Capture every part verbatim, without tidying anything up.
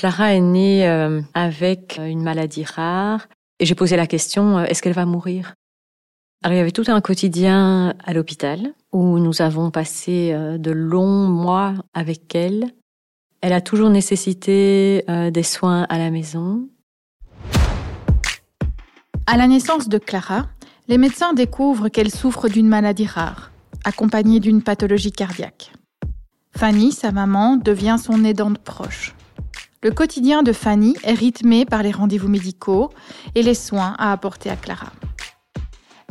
Clara est née euh, avec une maladie rare et j'ai posé la question, euh, est-ce qu'elle va mourir? Alors, il y avait tout un quotidien à l'hôpital où nous avons passé euh, de longs mois avec elle. Elle a toujours nécessité euh, des soins à la maison. À la naissance de Clara, les médecins découvrent qu'elle souffre d'une maladie rare, accompagnée d'une pathologie cardiaque. Fanny, sa maman, devient son aidante proche. Le quotidien de Fanny est rythmé par les rendez-vous médicaux et les soins à apporter à Clara.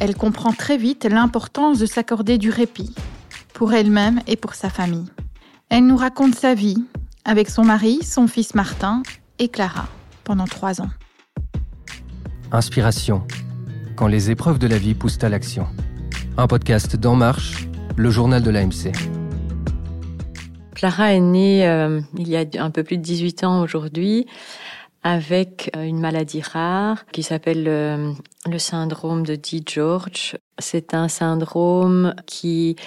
Elle comprend très vite l'importance de s'accorder du répit, pour elle-même et pour sa famille. Elle nous raconte sa vie, avec son mari, son fils Martin et Clara, pendant trois ans. Inspiration, quand les épreuves de la vie poussent à l'action. Un podcast d'En Marche, le journal de l'A M C. Clara est née euh, il y a un peu plus de dix-huit ans aujourd'hui avec une maladie rare qui s'appelle euh, le syndrome de DiGeorge. C'est un syndrome qui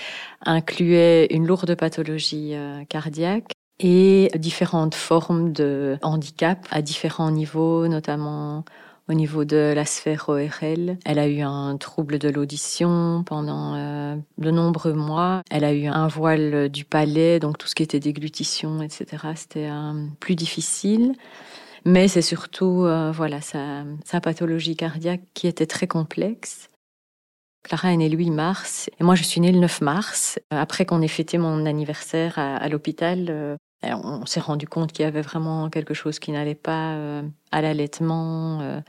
incluait une lourde pathologie euh, cardiaque et différentes formes de handicap à différents niveaux, notamment au niveau de la sphère O R L. Elle a eu un trouble de l'audition pendant euh, de nombreux mois. Elle a eu un voile du palais, donc tout ce qui était déglutition, et cetera. C'était euh, plus difficile. Mais c'est surtout euh, voilà, sa, sa pathologie cardiaque qui était très complexe. Clara est née le huit mars, et moi je suis née le neuf mars. Après qu'on ait fêté mon anniversaire à, à l'hôpital, euh, on s'est rendu compte qu'il y avait vraiment quelque chose qui n'allait pas euh, à l'allaitement, euh,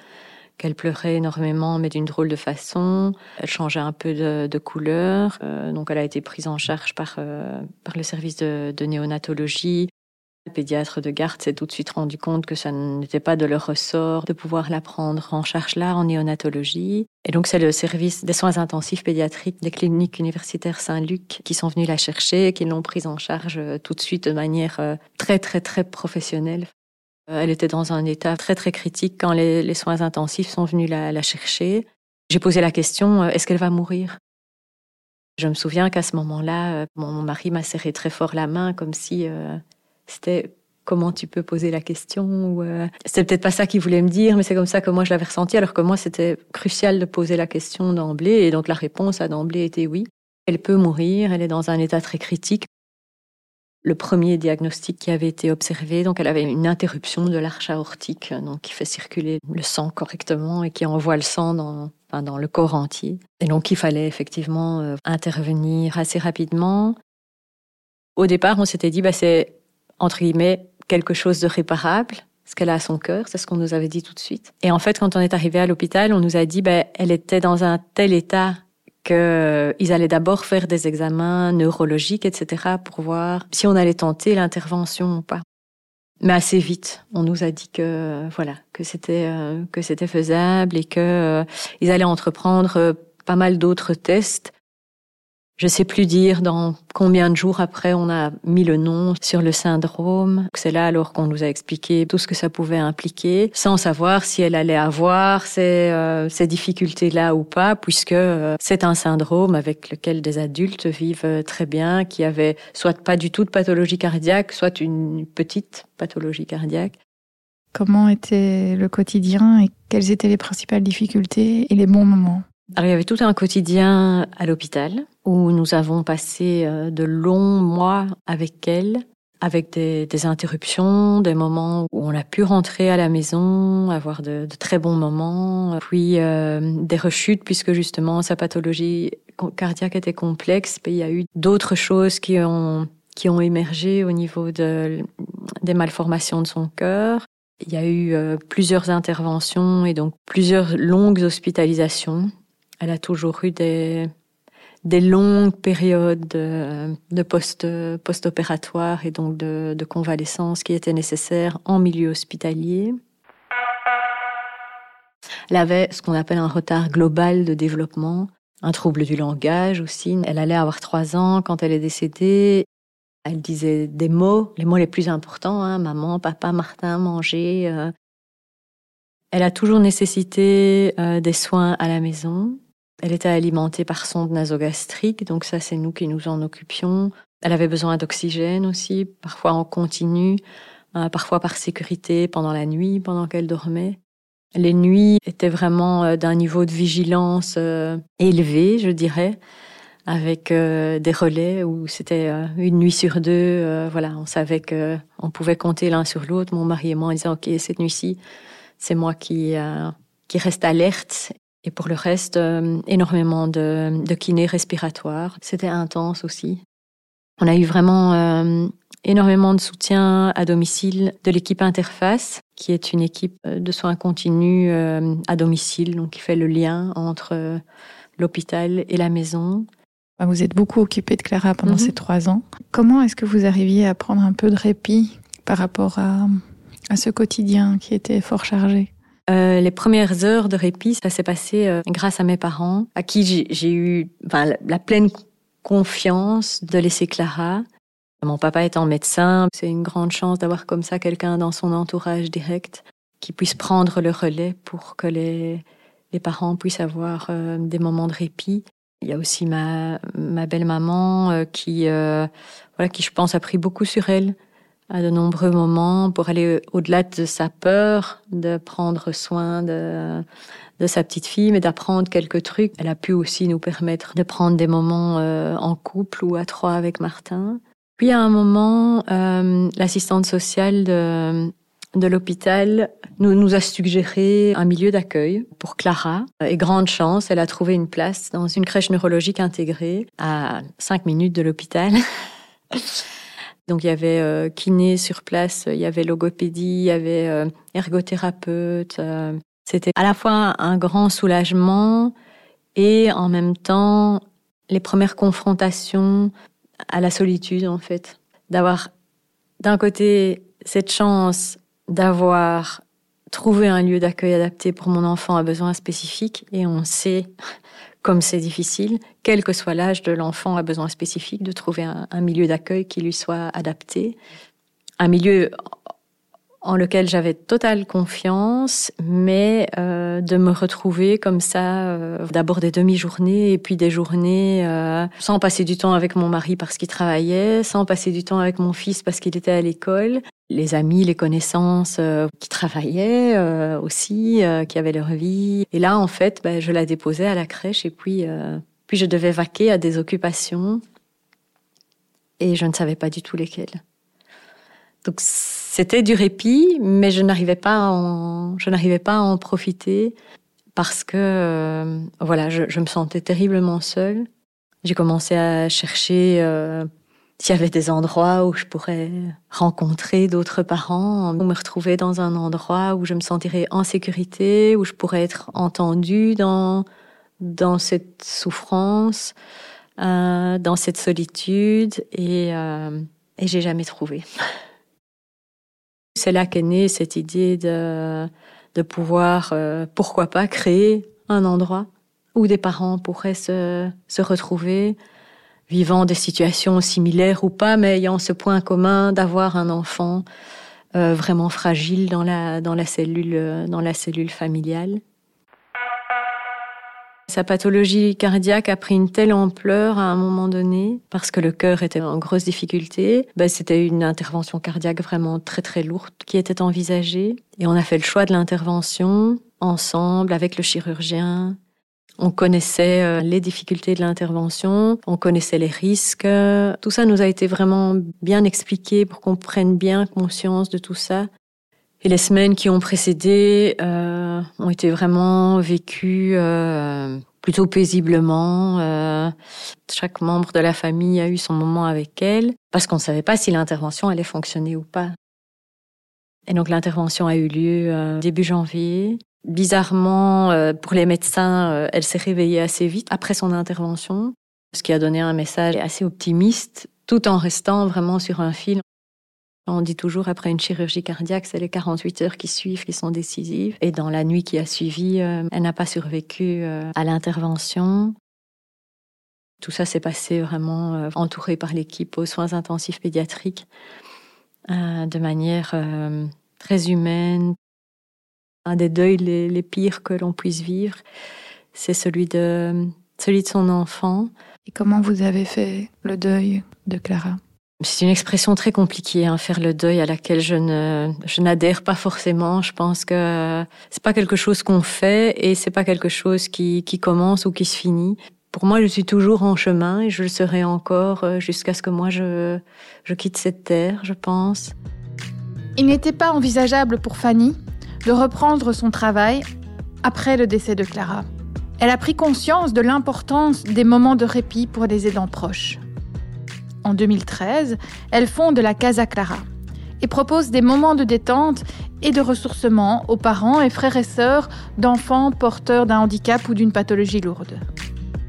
qu'elle pleurait énormément, mais d'une drôle de façon. Elle changeait un peu de, de couleur, euh, donc elle a été prise en charge par, euh, par le service de, de néonatologie. Le pédiatre de garde s'est tout de suite rendu compte que ça n'était pas de leur ressort de pouvoir la prendre en charge là, en néonatologie. Et donc, c'est le service des soins intensifs pédiatriques des cliniques universitaires Saint-Luc qui sont venus la chercher et qui l'ont prise en charge tout de suite de manière très, très, très professionnelle. Elle était dans un état très, très critique quand les, les soins intensifs sont venus la, la chercher. J'ai posé la question, est-ce qu'elle va mourir ? Je me souviens qu'à ce moment-là, mon mari m'a serré très fort la main comme si... Euh, C'était comment tu peux poser la question ou euh... C'était peut-être pas ça qu'il voulait me dire, mais c'est comme ça que moi je l'avais ressenti, alors que moi c'était crucial de poser la question d'emblée, et donc la réponse à d'emblée était oui. Elle peut mourir, elle est dans un état très critique. Le premier diagnostic qui avait été observé, donc elle avait une interruption de l'arche aortique, donc qui fait circuler le sang correctement et qui envoie le sang dans, enfin, dans le corps entier. Et donc il fallait effectivement euh, intervenir assez rapidement. Au départ, on s'était dit, bah, c'est entre guillemets, quelque chose de réparable, ce qu'elle a à son cœur, c'est ce qu'on nous avait dit tout de suite. Et en fait, quand on est arrivé à l'hôpital, on nous a dit ben, elle était dans un tel état qu'ils allaient d'abord faire des examens neurologiques, et cetera, pour voir si on allait tenter l'intervention ou pas. Mais assez vite, on nous a dit que voilà, que c'était euh, que c'était faisable et que euh, ils allaient entreprendre euh, pas mal d'autres tests. Je ne sais plus dire dans combien de jours après on a mis le nom sur le syndrome. C'est là alors qu'on nous a expliqué tout ce que ça pouvait impliquer, sans savoir si elle allait avoir ces, euh, ces difficultés-là ou pas, puisque euh, c'est un syndrome avec lequel des adultes vivent très bien, qui avait soit pas du tout de pathologie cardiaque, soit une petite pathologie cardiaque. Comment était le quotidien et quelles étaient les principales difficultés et les bons moments ? Alors, il y avait tout un quotidien à l'hôpital où nous avons passé de longs mois avec elle, avec des, des interruptions, des moments où on a pu rentrer à la maison, avoir de, de très bons moments, puis euh, des rechutes puisque justement sa pathologie cardiaque était complexe. Et il y a eu d'autres choses qui ont, qui ont émergé au niveau de, des malformations de son cœur. Il y a eu euh, plusieurs interventions et donc plusieurs longues hospitalisations. Elle a toujours eu des, des longues périodes de, de post, post-opératoire et donc de, de convalescence qui étaient nécessaires en milieu hospitalier. Elle avait ce qu'on appelle un retard global de développement, un trouble du langage aussi. Elle allait avoir trois ans quand elle est décédée. Elle disait des mots, les mots les plus importants, hein, maman, papa, Martin, manger. Euh. Elle a toujours nécessité euh, des soins à la maison. Elle était alimentée par sonde nasogastrique, donc ça, c'est nous qui nous en occupions. Elle avait besoin d'oxygène aussi, parfois en continu. euh, parfois par sécurité, pendant la nuit, pendant qu'elle dormait. Les nuits étaient vraiment euh, d'un niveau de vigilance euh, élevé, je dirais, avec euh, des relais où c'était euh, une nuit sur deux. Euh, voilà, on savait qu'on pouvait compter l'un sur l'autre. Mon mari et moi, on disait « Ok, cette nuit-ci, c'est moi qui, euh, qui reste alerte ». Et pour le reste, euh, énormément de, de kiné respiratoire. C'était intense aussi. On a eu vraiment euh, énormément de soutien à domicile de l'équipe Interface, qui est une équipe de soins continus euh, à domicile, donc qui fait le lien entre euh, l'hôpital et la maison. Vous êtes beaucoup occupée de Clara pendant mm-hmm. ces trois ans. Comment est-ce que vous arriviez à prendre un peu de répit par rapport à, à ce quotidien qui était fort chargé ? Euh, les premières heures de répit, ça s'est passé euh, grâce à mes parents, à qui j'ai, j'ai eu enfin, la, la pleine confiance de laisser Clara. Mon papa étant médecin, c'est une grande chance d'avoir comme ça quelqu'un dans son entourage direct qui puisse prendre le relais pour que les, les parents puissent avoir euh, des moments de répit. Il y a aussi ma, ma belle-maman euh, qui, euh, voilà, qui, je pense, a pris beaucoup sur elle à de nombreux moments, pour aller au-delà de sa peur de prendre soin de, de sa petite fille, mais d'apprendre quelques trucs. Elle a pu aussi nous permettre de prendre des moments euh, en couple ou à trois avec Martin. Puis à un moment, euh, l'assistante sociale de, de l'hôpital nous, nous a suggéré un milieu d'accueil pour Clara. Et grande chance, elle a trouvé une place dans une crèche neurologique intégrée à cinq minutes de l'hôpital. Donc, il y avait euh, kiné sur place, il y avait logopédie, il y avait euh, ergothérapeute. Euh, c'était à la fois un grand soulagement et en même temps les premières confrontations à la solitude, en fait. D'avoir, d'un côté, cette chance d'avoir trouvé un lieu d'accueil adapté pour mon enfant à besoins spécifiques, et on sait comme c'est difficile, quel que soit l'âge de l'enfant à besoin spécifique, de trouver un, un milieu d'accueil qui lui soit adapté. Un milieu en lequel j'avais totale confiance, mais euh, de me retrouver comme ça, euh, d'abord des demi-journées, et puis des journées euh, sans passer du temps avec mon mari parce qu'il travaillait, sans passer du temps avec mon fils parce qu'il était à l'école. Les amis, les connaissances euh, qui travaillaient euh, aussi, euh, qui avaient leur vie. Et là, en fait, ben, je la déposais à la crèche et puis, euh, puis je devais vaquer à des occupations et je ne savais pas du tout lesquelles. Donc, c'était du répit, mais je n'arrivais pas à en, je n'arrivais pas à en profiter parce que euh, voilà, je, je me sentais terriblement seule. J'ai commencé à chercher... Euh, S'il y avait des endroits où je pourrais rencontrer d'autres parents, ou me retrouver dans un endroit où je me sentirais en sécurité, où je pourrais être entendue dans, dans cette souffrance, euh, dans cette solitude, et, euh, et j'ai jamais trouvé. C'est là qu'est née cette idée de, de pouvoir, euh, pourquoi pas, créer un endroit où des parents pourraient se, se retrouver, vivant des situations similaires ou pas, mais ayant ce point commun d'avoir un enfant euh, vraiment fragile dans la, dans la cellule, dans la cellule familiale. Sa pathologie cardiaque a pris une telle ampleur à un moment donné, parce que le cœur était en grosse difficulté. Ben, c'était une intervention cardiaque vraiment très très lourde qui était envisagée. Et on a fait le choix de l'intervention ensemble avec le chirurgien. On connaissait les difficultés de l'intervention, on connaissait les risques. Tout ça nous a été vraiment bien expliqué pour qu'on prenne bien conscience de tout ça. Et les semaines qui ont précédé euh, ont été vraiment vécues euh, plutôt paisiblement. Euh, chaque membre de la famille a eu son moment avec elle, parce qu'on ne savait pas si l'intervention allait fonctionner ou pas. Et donc l'intervention a eu lieu euh, début janvier. Bizarrement, euh, pour les médecins, euh, elle s'est réveillée assez vite après son intervention, ce qui a donné un message assez optimiste, tout en restant vraiment sur un fil. On dit toujours, après une chirurgie cardiaque, c'est les quarante-huit heures qui suivent qui sont décisives. Et dans la nuit qui a suivi, euh, elle n'a pas survécu euh, à l'intervention. Tout ça s'est passé vraiment euh, entouré par l'équipe aux soins intensifs pédiatriques, euh, de manière euh, très humaine. Un des deuils les, les pires que l'on puisse vivre, c'est celui de, celui de son enfant. Et comment vous avez fait le deuil de Clara ? C'est une expression très compliquée, hein, faire le deuil, à laquelle je ne, je n'adhère pas forcément. Je pense que c'est pas quelque chose qu'on fait et c'est pas quelque chose qui, qui commence ou qui se finit. Pour moi, je suis toujours en chemin et je le serai encore jusqu'à ce que moi je, je quitte cette terre, je pense. Il n'était pas envisageable pour Fanny de reprendre son travail après le décès de Clara. Elle a pris conscience de l'importance des moments de répit pour les aidants proches. En deux mille treize, elle fonde la Casa Clara et propose des moments de détente et de ressourcement aux parents et frères et sœurs d'enfants porteurs d'un handicap ou d'une pathologie lourde.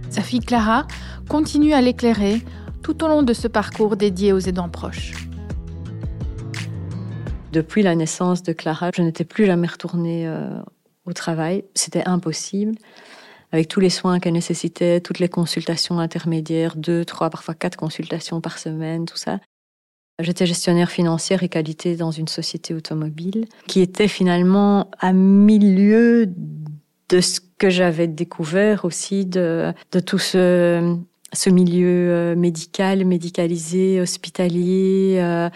Sa fille Clara continue à l'éclairer tout au long de ce parcours dédié aux aidants proches. Depuis la naissance de Clara, je n'étais plus jamais retournée euh, au travail. C'était impossible. Avec tous les soins qu'elle nécessitait, toutes les consultations intermédiaires, deux, trois, parfois quatre consultations par semaine, tout ça. J'étais gestionnaire financière et qualité dans une société automobile qui était finalement à mille lieues de ce que j'avais découvert aussi de, de tout ce, ce milieu médical, médicalisé, hospitalier, euh,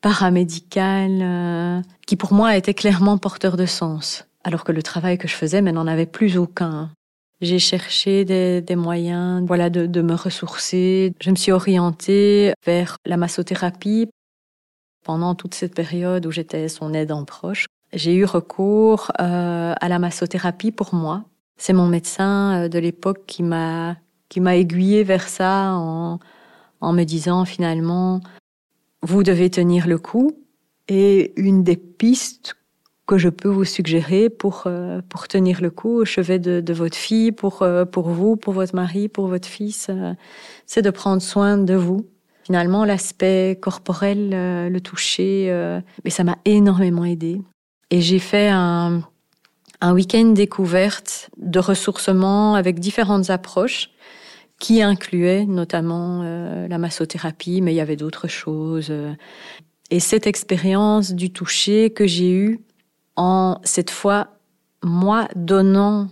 paramédical, euh, qui pour moi était clairement porteur de sens, alors que le travail que je faisais mais n'en avait plus aucun. J'ai cherché des, des moyens, voilà, de, de me ressourcer. Je me suis orientée vers la massothérapie. Pendant toute cette période où j'étais son aidant proche, j'ai eu recours euh, à la massothérapie pour moi. C'est mon médecin de l'époque qui m'a qui m'a aiguillée vers ça en en me disant finalement vous devez tenir le coup et une des pistes que je peux vous suggérer pour euh, pour tenir le coup au chevet de, de votre fille, pour euh, pour vous, pour votre mari, pour votre fils, euh, c'est de prendre soin de vous. Finalement, l'aspect corporel, euh, le toucher, euh, mais ça m'a énormément aidée. Et j'ai fait un un week-end découverte de ressourcement avec différentes approches qui incluaient notamment euh, la massothérapie, mais il y avait d'autres choses. Et cette expérience du toucher que j'ai eue en, cette fois, moi, donnant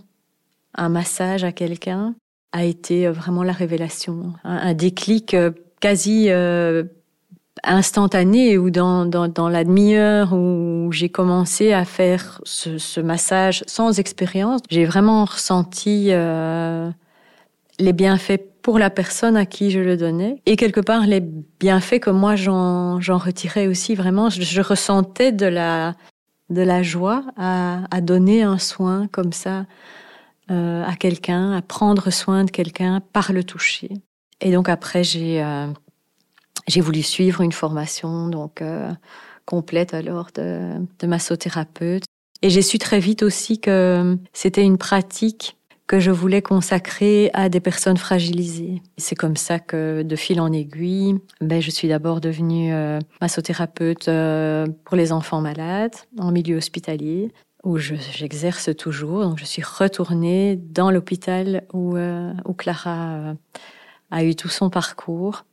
un massage à quelqu'un, a été vraiment la révélation. Un, un déclic quasi euh, instantané, où dans, dans, dans la demi-heure où j'ai commencé à faire ce, ce massage sans expérience, j'ai vraiment ressenti euh, les bienfaits pour la personne à qui je le donnais, et quelque part les bienfaits que moi j'en, j'en retirais aussi vraiment. Je, je ressentais de la... de la joie à, à donner un soin comme ça euh, à quelqu'un, à prendre soin de quelqu'un par le toucher. Et donc après, j'ai, euh, j'ai voulu suivre une formation donc, euh, complète alors de, de massothérapeute. Et j'ai su très vite aussi que c'était une pratique que je voulais consacrer à des personnes fragilisées. C'est comme ça que, de fil en aiguille, ben, je suis d'abord devenue euh, massothérapeute euh, pour les enfants malades, en milieu hospitalier, où je, j'exerce toujours. Donc, je suis retournée dans l'hôpital où, euh, où Clara euh, a eu tout son parcours.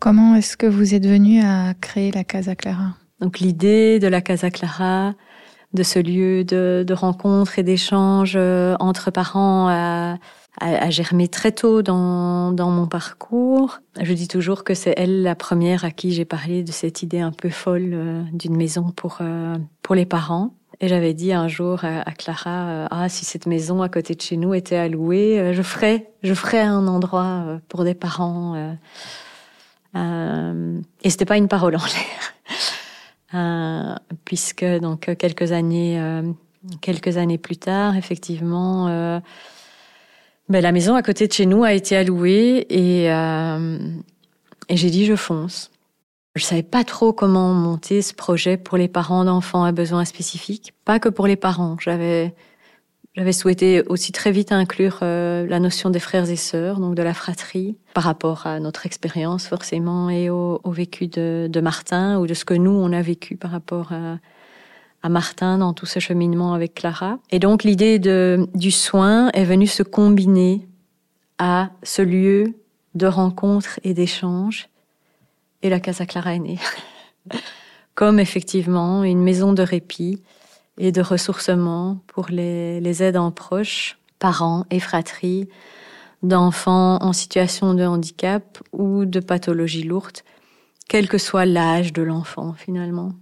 Comment est-ce que vous êtes venue à créer la Casa Clara ? Donc, l'idée de la Casa Clara, de ce lieu de, de rencontre et d'échange entre parents a, a, a germé très tôt dans, dans mon parcours. Je dis toujours que c'est elle la première à qui j'ai parlé de cette idée un peu folle euh, d'une maison pour, euh, pour les parents. Et j'avais dit un jour à, à Clara, euh, ah, si cette maison à côté de chez nous était allouée, euh, je ferais, je ferais un endroit euh, pour des parents. Euh, euh, et c'était pas une parole en l'air. Euh, puisque donc quelques années, euh, quelques années plus tard, effectivement, euh, ben, la maison à côté de chez nous a été allouée et, euh, et j'ai dit je fonce. Je savais pas trop comment monter ce projet pour les parents d'enfants à besoins spécifiques, pas que pour les parents. J'avais, j'avais souhaité aussi très vite inclure euh, la notion des frères et sœurs, donc de la fratrie, par rapport à notre expérience forcément et au, au vécu de, de Martin, ou de ce que nous on a vécu par rapport à, à Martin dans tout ce cheminement avec Clara. Et donc l'idée de, du soin est venue se combiner à ce lieu de rencontre et d'échange, et la Casa Clara est née comme effectivement une maison de répit et de ressourcement pour les, les aidants proches, parents et fratries d'enfants en situation de handicap ou de pathologie lourde, quel que soit l'âge de l'enfant, finalement.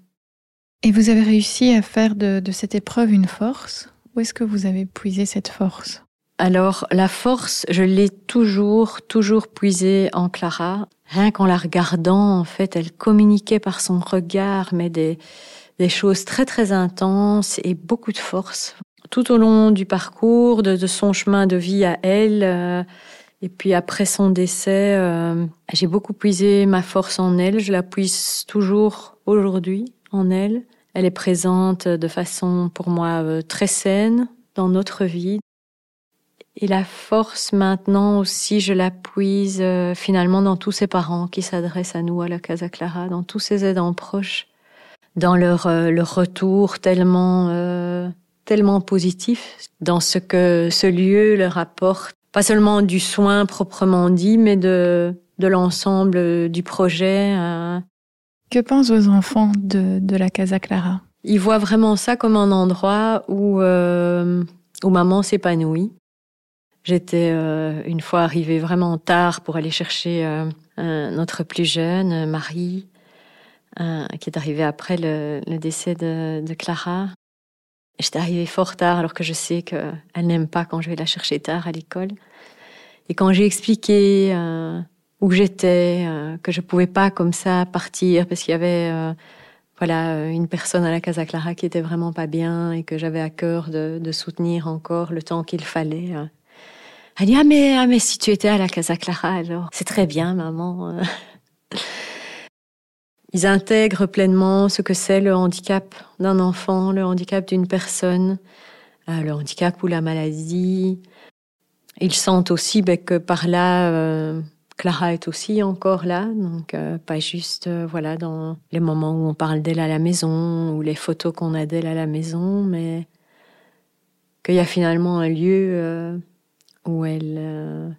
Et vous avez réussi à faire de, de cette épreuve une force ? Où est-ce que vous avez puisé cette force ? Alors, la force, je l'ai toujours, toujours puisée en Clara. Rien qu'en la regardant, en fait, elle communiquait par son regard, mais des, des choses très, très intenses et beaucoup de force. Tout au long du parcours, de, de son chemin de vie à elle, euh, et puis après son décès, euh, j'ai beaucoup puisé ma force en elle. Je la puise toujours aujourd'hui en elle. Elle est présente de façon, pour moi, euh, très saine dans notre vie. Et la force, maintenant aussi, je la puise euh, finalement dans tous ces parents qui s'adressent à nous, à la Casa Clara, dans tous ces aidants proches, dans leur, euh, leur retour tellement, euh, tellement positif, dans ce que ce lieu leur apporte, pas seulement du soin proprement dit, mais de, de l'ensemble du projet. Euh. Que pensent vos enfants de, de la Casa Clara ? Ils voient vraiment ça comme un endroit où, euh, où maman s'épanouit. J'étais euh, une fois arrivée vraiment tard pour aller chercher euh, euh, notre plus jeune, Marie, euh, qui est arrivée après le, le décès de, de Clara. J'étais arrivée fort tard, alors que je sais qu'elle n'aime pas quand je vais la chercher tard à l'école. Et quand j'ai expliqué euh, où j'étais, euh, que je ne pouvais pas comme ça partir, parce qu'il y avait euh, voilà, une personne à la Casa Clara qui n'était vraiment pas bien et que j'avais à cœur de, de soutenir encore le temps qu'il fallait... Euh, Elle dit ah mais ah mais si tu étais à la Casa Clara alors c'est très bien maman. Ils intègrent pleinement ce que c'est le handicap d'un enfant, le handicap d'une personne, le handicap ou la maladie. Ils sentent aussi ben, que par là euh, Clara est aussi encore là, donc euh, pas juste euh, voilà dans les moments où on parle d'elle à la maison ou les photos qu'on a d'elle à la maison, mais qu'il y a finalement un lieu euh, où elle, euh,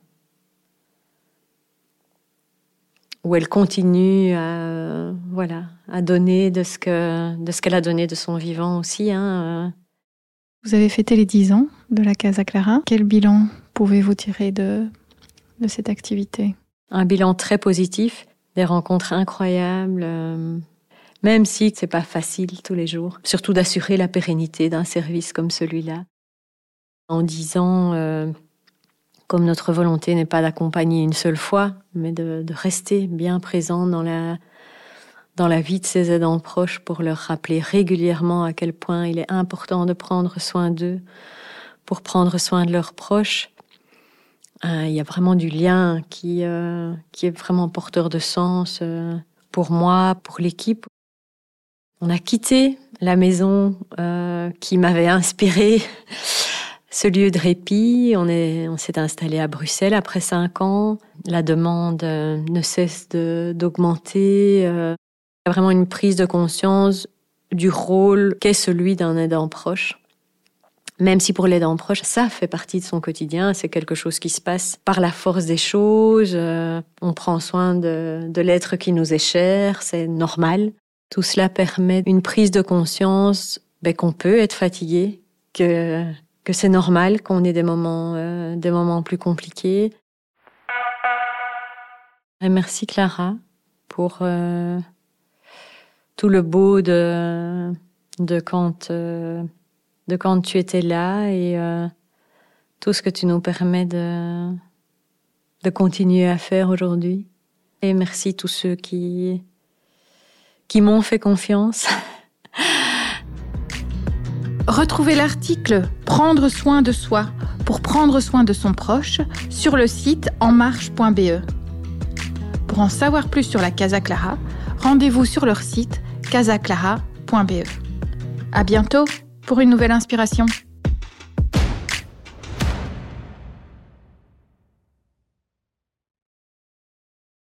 où elle continue à, euh, voilà, à donner de ce que, de ce qu'elle a donné de son vivant aussi. Hein. Vous avez fêté les dix ans de la Casa Clara. Quel bilan pouvez-vous tirer de, de cette activité ? Un bilan très positif, des rencontres incroyables, euh, même si c'est pas facile tous les jours, surtout d'assurer la pérennité d'un service comme celui-là. En dix ans... Euh, Comme notre volonté n'est pas d'accompagner une seule fois, mais de, de rester bien présent dans la, dans la vie de ces aidants proches pour leur rappeler régulièrement à quel point il est important de prendre soin d'eux pour prendre soin de leurs proches. Euh, il y a vraiment du lien qui, euh, qui est vraiment porteur de sens euh, pour moi, pour l'équipe. On a quitté la maison euh, qui m'avait inspirée. Ce lieu de répit, on, est, on s'est installé à Bruxelles après cinq ans. La demande ne cesse de, d'augmenter. Euh, il y a vraiment une prise de conscience du rôle qu'est celui d'un aidant proche. Même si pour l'aidant proche, ça fait partie de son quotidien. C'est quelque chose qui se passe par la force des choses. Euh, on prend soin de, de l'être qui nous est cher, c'est normal. Tout cela permet une prise de conscience ben, qu'on peut être fatigué, que... que c'est normal qu'on ait des moments, euh, des moments plus compliqués. Et merci Clara pour euh, tout le beau de, de, quand, euh, de quand tu étais là et euh, tout ce que tu nous permets de, de continuer à faire aujourd'hui. Et merci tous ceux qui, qui m'ont fait confiance. Retrouvez l'article « Prendre soin de soi pour prendre soin de son proche » sur le site enmarche point b e. Pour en savoir plus sur la Casa Clara, rendez-vous sur leur site casa clara point b e. À bientôt pour une nouvelle inspiration.